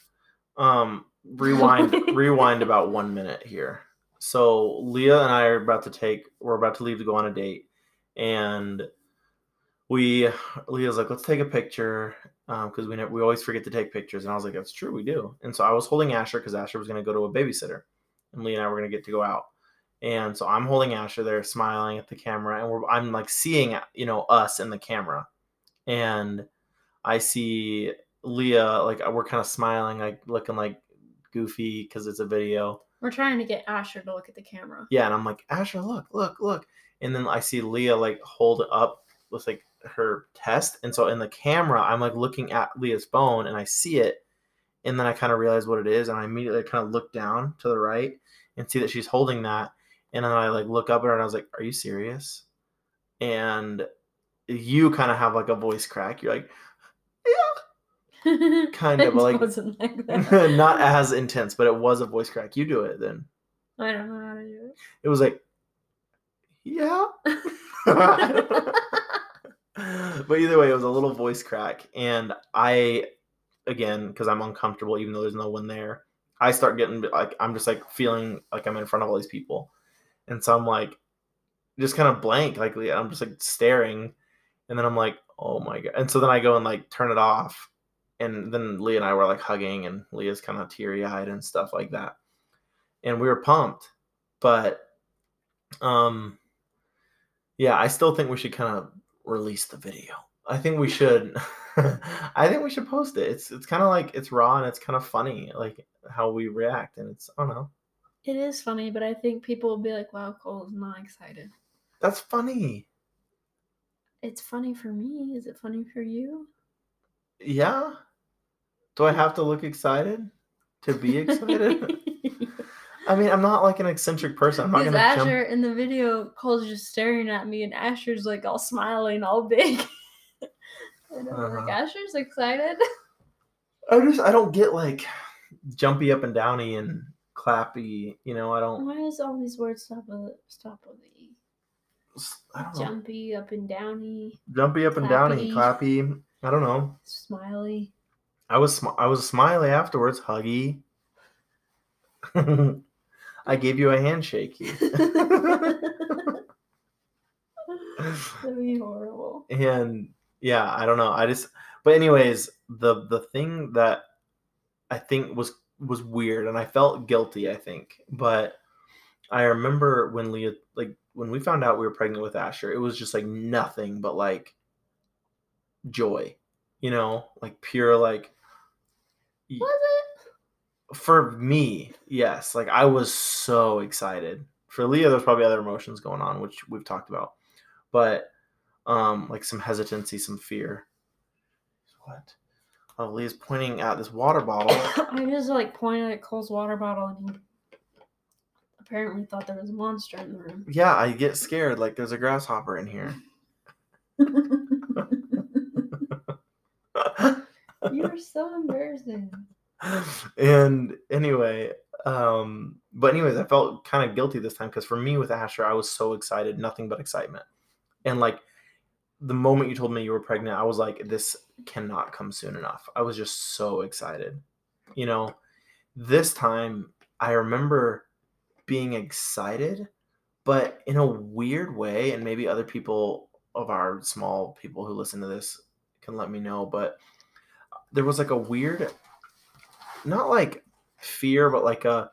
Rewind about 1 minute here. So Leah and I are about to leave to go on a date, and Leah's like, let's take a picture, because we always forget to take pictures. And I was like, that's true, we do. And so I was holding Asher, because Asher was going to go to a babysitter, and Leah and I were going to go out. And so I'm holding Asher there, smiling at the camera, and I'm like seeing, you know, us in the camera. And I see Leah, like, we're kind of smiling, like looking like goofy because it's a video. We're trying to get Asher to look at the camera. Yeah, and I'm like, Asher, look. And then I see Leah like hold up with like her test. And so in the camera, I'm like looking at Leah's bone and I see it. And then I kind of realize what it is. And I immediately kind of look down to the right and see that she's holding that. And then I like look up at her and I was like, are you serious? And you kind of have like a voice crack. You're like, yeah, kind of. It like, wasn't like that. Not as intense, but it was a voice crack. You do it then. I don't know how to do it. It was like, yeah. But either way, it was a little voice crack. And I, again, because I'm uncomfortable, even though there's no one there, I start getting like, I'm just like feeling like I'm in front of all these people. And so I'm like, just kind of blank. Like, I'm just like staring. And then I'm like, oh my God. And so then I go and like turn it off. And then Leah and I were like hugging, and Leah's kind of teary-eyed and stuff like that. And we were pumped. But yeah, I still think we should kind of release the video. I think we should. I think we should post it. It's kind of like, it's raw and it's kind of funny, like how we react. And it's, I don't know. It is funny, but I think people will be like, wow, Cole's not excited. That's funny. It's funny for me. Is it funny for you? Yeah. Do I have to look excited to be excited? I mean, I'm not like an eccentric person. I'm not gonna. Asher in the video, Cole's just staring at me, and Asher's like all smiling, all big. And I'm like, Asher's excited. I don't get like jumpy up and downy and clappy. You know, I don't. Why does all these words stop with E? I don't know. Jumpy up and downy. Jumpy up clappy. And downy, clappy. I don't know. Smiley. I was smiley afterwards. Huggy. I gave you a handshake. That'd be horrible. And yeah, I don't know. But anyways, the thing that I think was weird, and I felt guilty, I think, but I remember when Leah, like when we found out we were pregnant with Asher, it was just like nothing but like joy, you know, like pure, like. Was it? For me, yes. Like, I was so excited. For Leah, there's probably other emotions going on, which we've talked about. But, like, some hesitancy, some fear. What? Oh, Leah's pointing at this water bottle. I just, like, pointed at Cole's water bottle, and he apparently thought there was a monster in the room. Yeah, I get scared. Like, there's a grasshopper in here. You're so embarrassing. And anyway, but anyways, I felt kind of guilty this time because for me with Asher, I was so excited, nothing but excitement. And like the moment you told me you were pregnant, I was like, this cannot come soon enough. I was just so excited. You know, this time I remember being excited, but in a weird way, and maybe other people of our small people who listen to this can let me know, but there was like a weird, not like fear, but like a,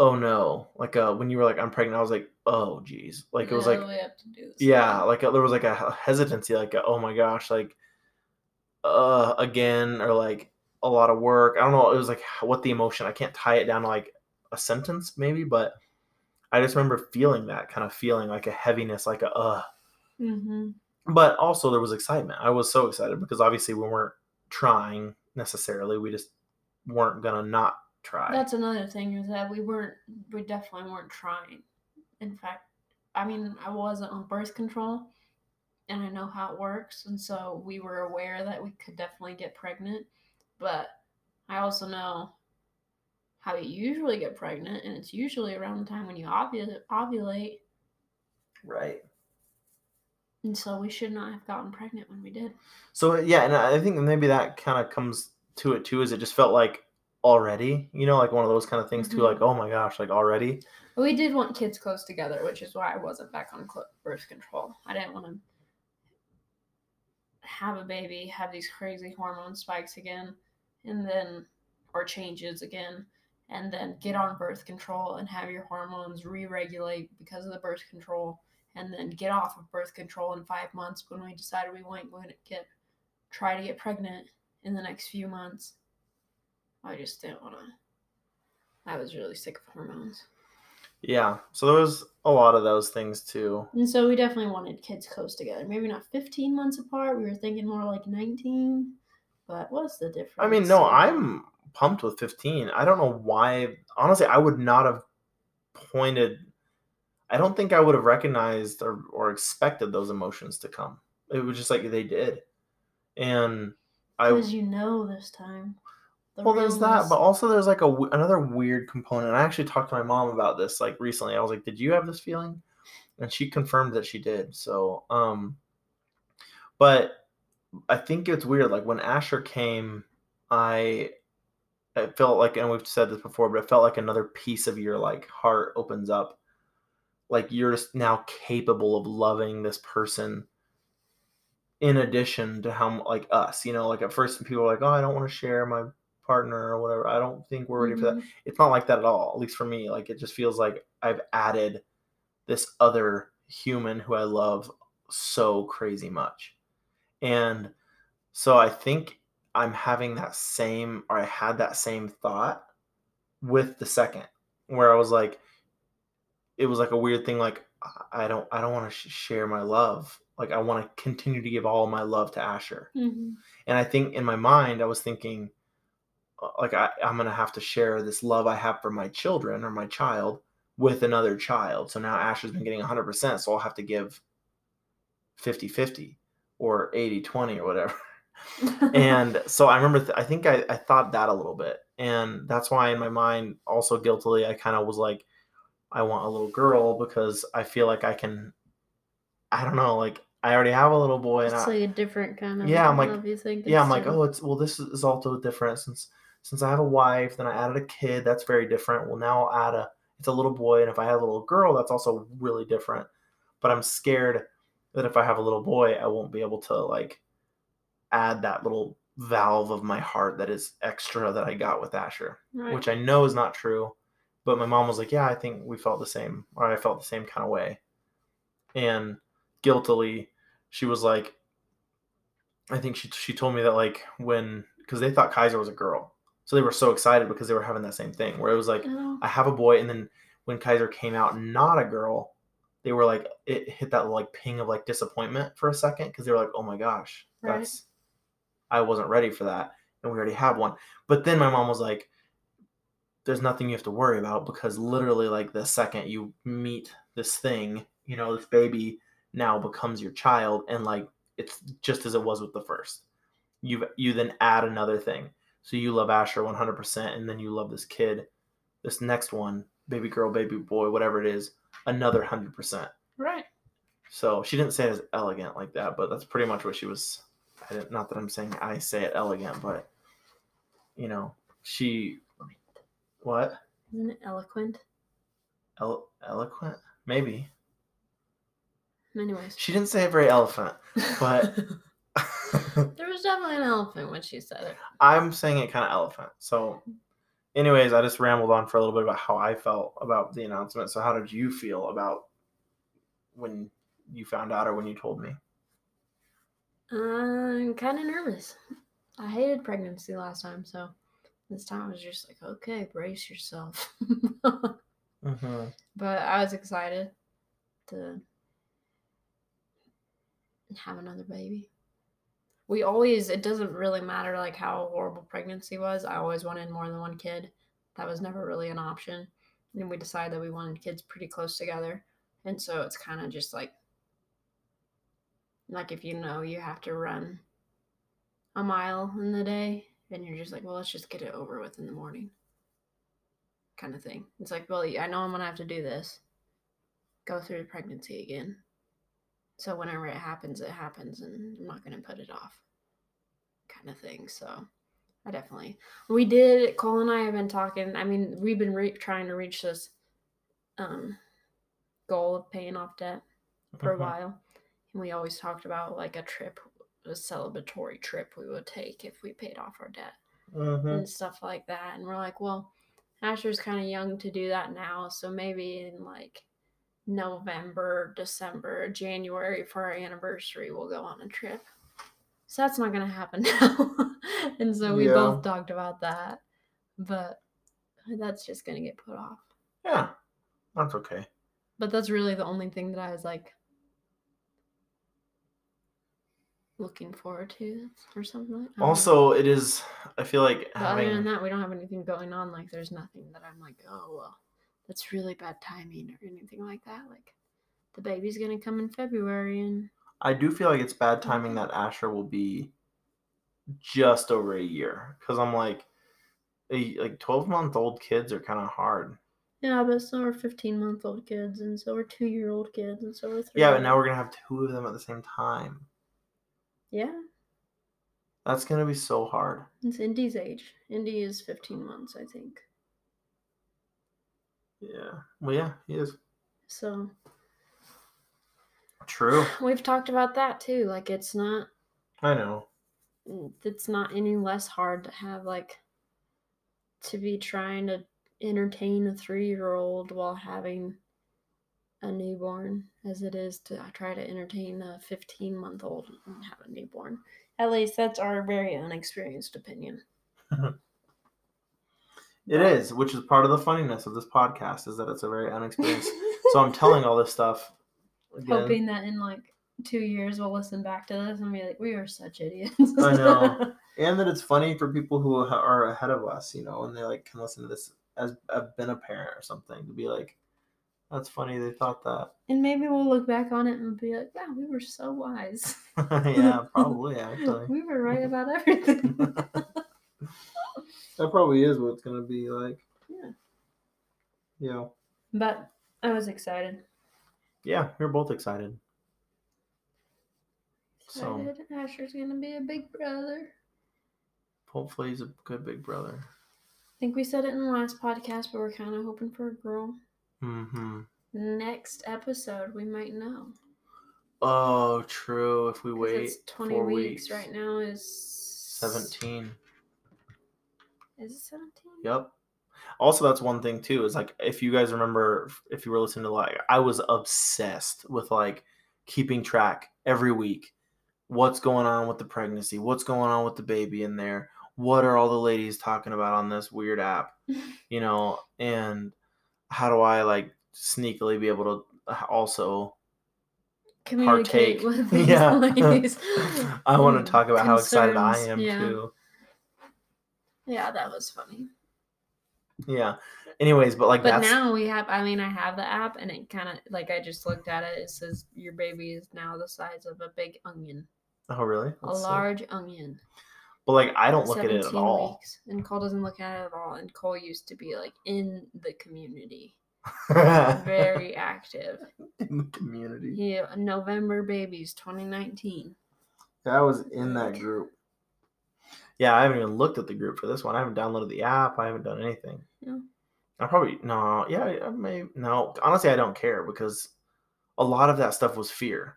oh no, like a, when you were like, I'm pregnant, I was like, oh geez. Like it was like, I have to do this, yeah, thing. Like there was like a hesitancy, like a, oh my gosh, like, again, or like a lot of work. I don't know. It was like what the emotion, I can't tie it down to like a sentence maybe, but I just remember feeling that kind of feeling like a heaviness, like a, mm-hmm. But also there was excitement. I was so excited because obviously we weren't trying necessarily. We just weren't gonna not try. That's another thing, is that we definitely weren't trying. In fact, I mean, I wasn't on birth control and I know how it works, and so we were aware that we could definitely get pregnant, but I also know how you usually get pregnant, and it's usually around the time when you ovulate, right? And so we should not have gotten pregnant when we did. So, yeah, and I think maybe that kind of comes to it, too, is it just felt like already, you know, like one of those kind of things, mm-hmm. too, like, oh, my gosh, like already. We did want kids close together, which is why I wasn't back on birth control. I didn't want to have a baby, have these crazy hormone spikes again, or changes again, and then get on birth control and have your hormones re-regulate because of the birth control, and then get off of birth control in 5 months when we decided we weren't going to try to get pregnant in the next few months. I just didn't want to. I was really sick of hormones. Yeah, so there was a lot of those things too. And so we definitely wanted kids close together. Maybe not 15 months apart. We were thinking more like 19. But what's the difference? I mean, no, I'm pumped with 15. I don't know why. Honestly, I would not have pointed. I don't think I would have recognized or expected those emotions to come. It was just like they did. And I. Because you know this time. Well, there's that, but also there's like another weird component. I actually talked to my mom about this like recently. I was like, "Did you have this feeling?" And she confirmed that she did. So, but I think it's weird. Like when Asher came, I felt like, and we've said this before, but it felt like another piece of your like heart opens up. Like you're just now capable of loving this person. In addition to how like us, you know, like at first people were like, "Oh, I don't want to share my partner or whatever. I don't think we're ready for that." It's not like that at all. At least for me, like it just feels like I've added this other human who I love so crazy much. And so I think I'm having that same, or I had that same thought with the second, where I was like, it was like a weird thing. Like I don't want to share my love. Like I want to continue to give all my love to Asher. Mm-hmm. And I think in my mind, I was thinking, like I'm going to have to share this love I have for my children or my child with another child. So now Asher's been getting 100%. So I'll have to give 50-50 or 80-20 or whatever. And so I remember, I think I thought that a little bit. And that's why in my mind, also guiltily, I kind of was like, I want a little girl because I feel like I don't know, like I already have a little boy. It's like a different kind of. Yeah. I'm like, yeah, I'm like, oh, this is also different since I have a wife, then I added a kid. That's very different. Well, now I'll add it's a little boy. And if I have a little girl, that's also really different. But I'm scared that if I have a little boy, I won't be able to like add that little valve of my heart that is extra that I got with Asher, right. Which I know is not true. But my mom was like, yeah, I think we felt the same, or I felt the same kind of way. And guiltily, she was like, I think she told me that like because they thought Kaiser was a girl. So they were so excited because they were having that same thing where it was like, oh. I have a boy. And then when Kaiser came out, not a girl, they were like, it hit that like ping of like disappointment for a second. Because they were like, oh my gosh, right. I wasn't ready for that. And we already have one. But then my mom was like, there's nothing you have to worry about because literally like the second you meet this thing, you know, this baby now becomes your child. And like, it's just as it was with the first, you then add another thing. So you love Asher 100%. And then you love this kid, this next one, baby girl, baby boy, whatever it is, another 100%. Right. So she didn't say it as elegant like that, but that's pretty much what she was. Not that I'm saying I say it elegant, but you know, she, what? Isn't it eloquent? Eloquent? Maybe. Anyways. She didn't say it very elephant, but... there was definitely an elephant when she said it. I'm saying it kind of elephant. So, anyways, I just rambled on for a little bit about how I felt about the announcement. So how did you feel about when you found out or when you told me? I'm kind of nervous. I hated pregnancy last time, so... This time I was just like, okay, brace yourself. Mm-hmm. But I was excited to have another baby. It doesn't really matter like how horrible pregnancy was. I always wanted more than one kid. That was never really an option. And we decided that we wanted kids pretty close together. And so it's kind of just like if you know you have to run a mile in the day. And you're just like, well, let's just get it over with in the morning kind of thing. It's like, well, I know I'm going to have to do this. Go through the pregnancy again. So whenever it happens, and I'm not going to put it off kind of thing. So Cole and I have been talking. I mean, we've been trying to reach this goal of paying off debt for a while. And we always talked about like a celebratory trip we would take if we paid off our debt and stuff like that. And we're like, well, Asher's kind of young to do that now, so maybe in like November, December, January for our anniversary, we'll go on a trip. So that's not going to happen now. And so we both talked about that, but that's just going to get put off. Yeah, that's okay. But that's really the only thing that I was like looking forward to or something like that. Also, it is, I feel like having... Other than that, we don't have anything going on. Like, there's nothing that I'm like, oh, well, that's really bad timing or anything like that. Like, the baby's going to come in February and... I do feel like it's bad timing that Asher will be just over a year. Because I'm like 12-month-old kids are kind of hard. Yeah, but so are 15-month-old kids, and so are 2-year-old kids, and so are 3. Yeah, but now we're going to have 2 of them at the same time. Yeah. That's going to be so hard. It's Indy's age. Indy is 15 months, I think. Yeah. Well, yeah, he is. So. True. We've talked about that, too. Like, it's not. I know. It's not any less hard to have, like, to be trying to entertain a 3-year-old while having a newborn as it is to try to entertain a 15-month-old and have a newborn. At least that's our very unexperienced opinion. It is, which is part of the funniness of this podcast, is that it's a very unexperienced. So I'm telling all this stuff. Again. Hoping that in like 2 years we'll listen back to this and be like, we are such idiots. I know. And that it's funny for people who are ahead of us, you know, and they like can listen to this as I've been a parent or something, to be like, that's funny they thought that. And maybe we'll look back on it and be like, yeah, we were so wise. Yeah, probably, actually. We were right about everything. That probably is what it's going to be like. Yeah. Yeah. But I was excited. Yeah, we're both excited. So Asher's going to be a big brother. Hopefully he's a good big brother. I think we said it in the last podcast, but we're kind of hoping for a girl. Mm-hmm. Next episode, we might know. Oh, true. If we wait, it's 20 weeks. Right now is 17. Is it 17? Yep. Also, that's one thing too. Is like if you guys remember, if you were listening to like, I was obsessed with like keeping track every week. What's going on with the pregnancy? What's going on with the baby in there? What are all the ladies talking about on this weird app, you know, and how do I like sneakily be able to also communicate partake with these ladies? I want to talk about how excited I am too. Yeah, that was funny. Yeah. Anyways, but like now we have, I mean, I have the app and it kind of like, I just looked at it. It says your baby is now the size of a big onion. Oh, really? That's a large onion. But, like, I don't look at it at all. And Cole doesn't look at it at all. And Cole used to be, like, in the community. Very active. In the community. Yeah, November babies, 2019. I was in that group. Yeah, I haven't even looked at the group for this one. I haven't downloaded the app. I haven't done anything. No. I probably, no. Yeah, I may. No, honestly, I don't care because a lot of that stuff was fear.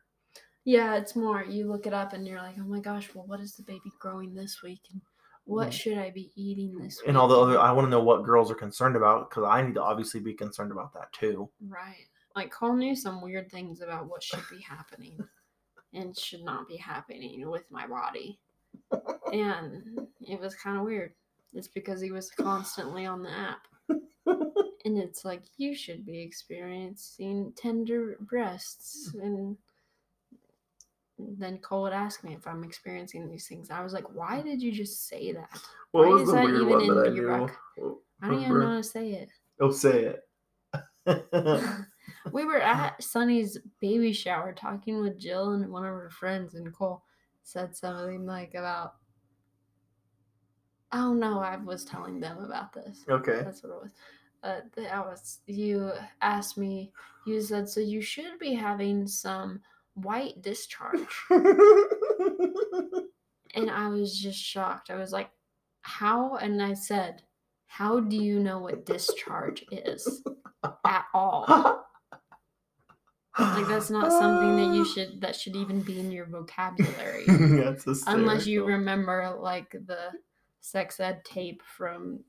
Yeah, it's more, you look it up and you're like, oh my gosh, well, what is the baby growing this week? And what should I be eating this week? And all the other, I want to know what girls are concerned about because I need to obviously be concerned about that too. Right. Like Cole knew some weird things about what should be happening and should not be happening with my body. And it was kind of weird. It's because he was constantly on the app. And it's like, you should be experiencing tender breasts and... Then Cole would ask me if I'm experiencing these things. I was like, why did you just say that? What why is that even in that your book? I don't even know how to say it. Oh, say it. We were at Sonny's baby shower talking with Jill and one of her friends, and Cole said something like about, oh, no, I was telling them about this. Okay. That's what it was. You asked me, you said, so you should be having some white discharge. And I was just shocked. I was like, how? And I said, how do you know what discharge is at all? Like, that's not something that you should, that should even be in your vocabulary. That's hysterical. Unless you remember like the sex ed tape from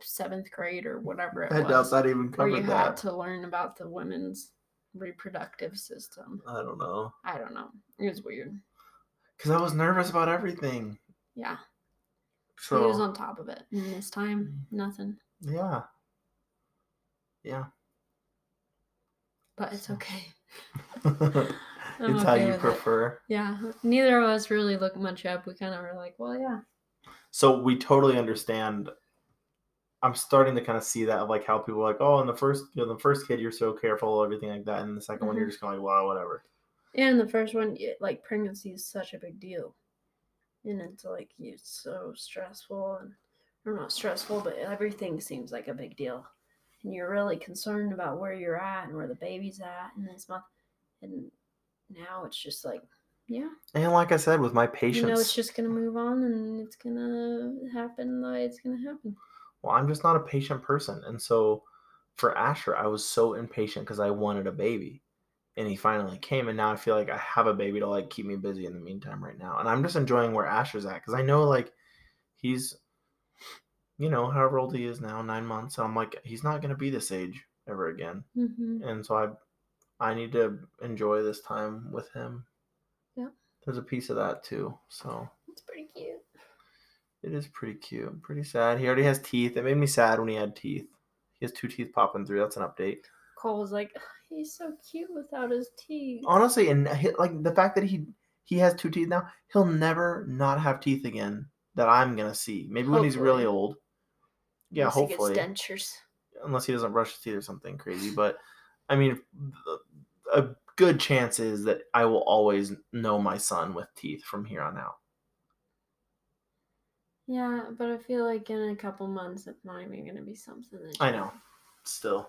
seventh grade or whatever it was. I doubt that even covered that. You had to learn about the women's reproductive system. I don't know. It was weird. Because I was nervous about everything. Yeah. So he was on top of it. And this time, nothing. Yeah. Yeah. But it's okay. It's how you prefer. Yeah. Neither of us really looked much up. We kind of were like, well, yeah. So we totally understand. I'm starting to kind of see that of like how people are like, oh, in the first kid, you're so careful, everything like that. And the second one, you're just going, wow, whatever. Yeah, and the first one, like pregnancy is such a big deal. And it's like, it's so stressful. And or not stressful, but everything seems like a big deal. And you're really concerned about where you're at and where the baby's at and this month. And now it's just like, yeah. And like I said, with my patience. You know, it's just going to move on and it's going to happen the way it's going to happen. Well, I'm just not a patient person. And so for Asher, I was so impatient because I wanted a baby. And he finally came. And now I feel like I have a baby to like keep me busy in the meantime right now. And I'm just enjoying where Asher's at because I know like he's, you know, however old he is now, 9 months. And I'm like, he's not going to be this age ever again. Mm-hmm. And so I need to enjoy this time with him. Yeah. There's a piece of that too. So it's pretty cute. It is pretty cute. Pretty sad. He already has teeth. It made me sad when he had teeth. He has 2 teeth popping through. That's an update. Cole was like, he's so cute without his teeth. Honestly, and like the fact that he has 2 teeth now, he'll never not have teeth again that I'm going to see. Maybe hopefully. When he's really old. Yeah, unless hopefully. He gets dentures. Unless he doesn't brush his teeth or something crazy. But, I mean, a good chance is that I will always know my son with teeth from here on out. Yeah, but I feel like in a couple months, it's not even going to be something that I know. Still.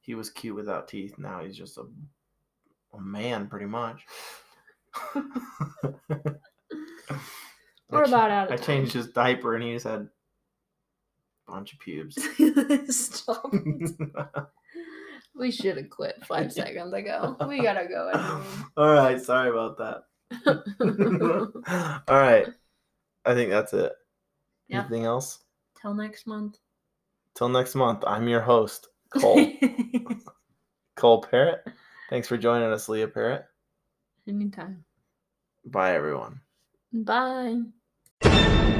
He was cute without teeth. Now he's just a man, pretty much. We're about out of time. I changed his diaper, and he just had a bunch of pubes. Stop. We should have quit 5 seconds ago. We got to go. All right. Sorry about that. All right. I think that's it. Yeah. Anything else? Till next month. I'm your host, Cole. Cole Parrott. Thanks for joining us, Leah Parrott. Anytime. Bye, everyone. Bye.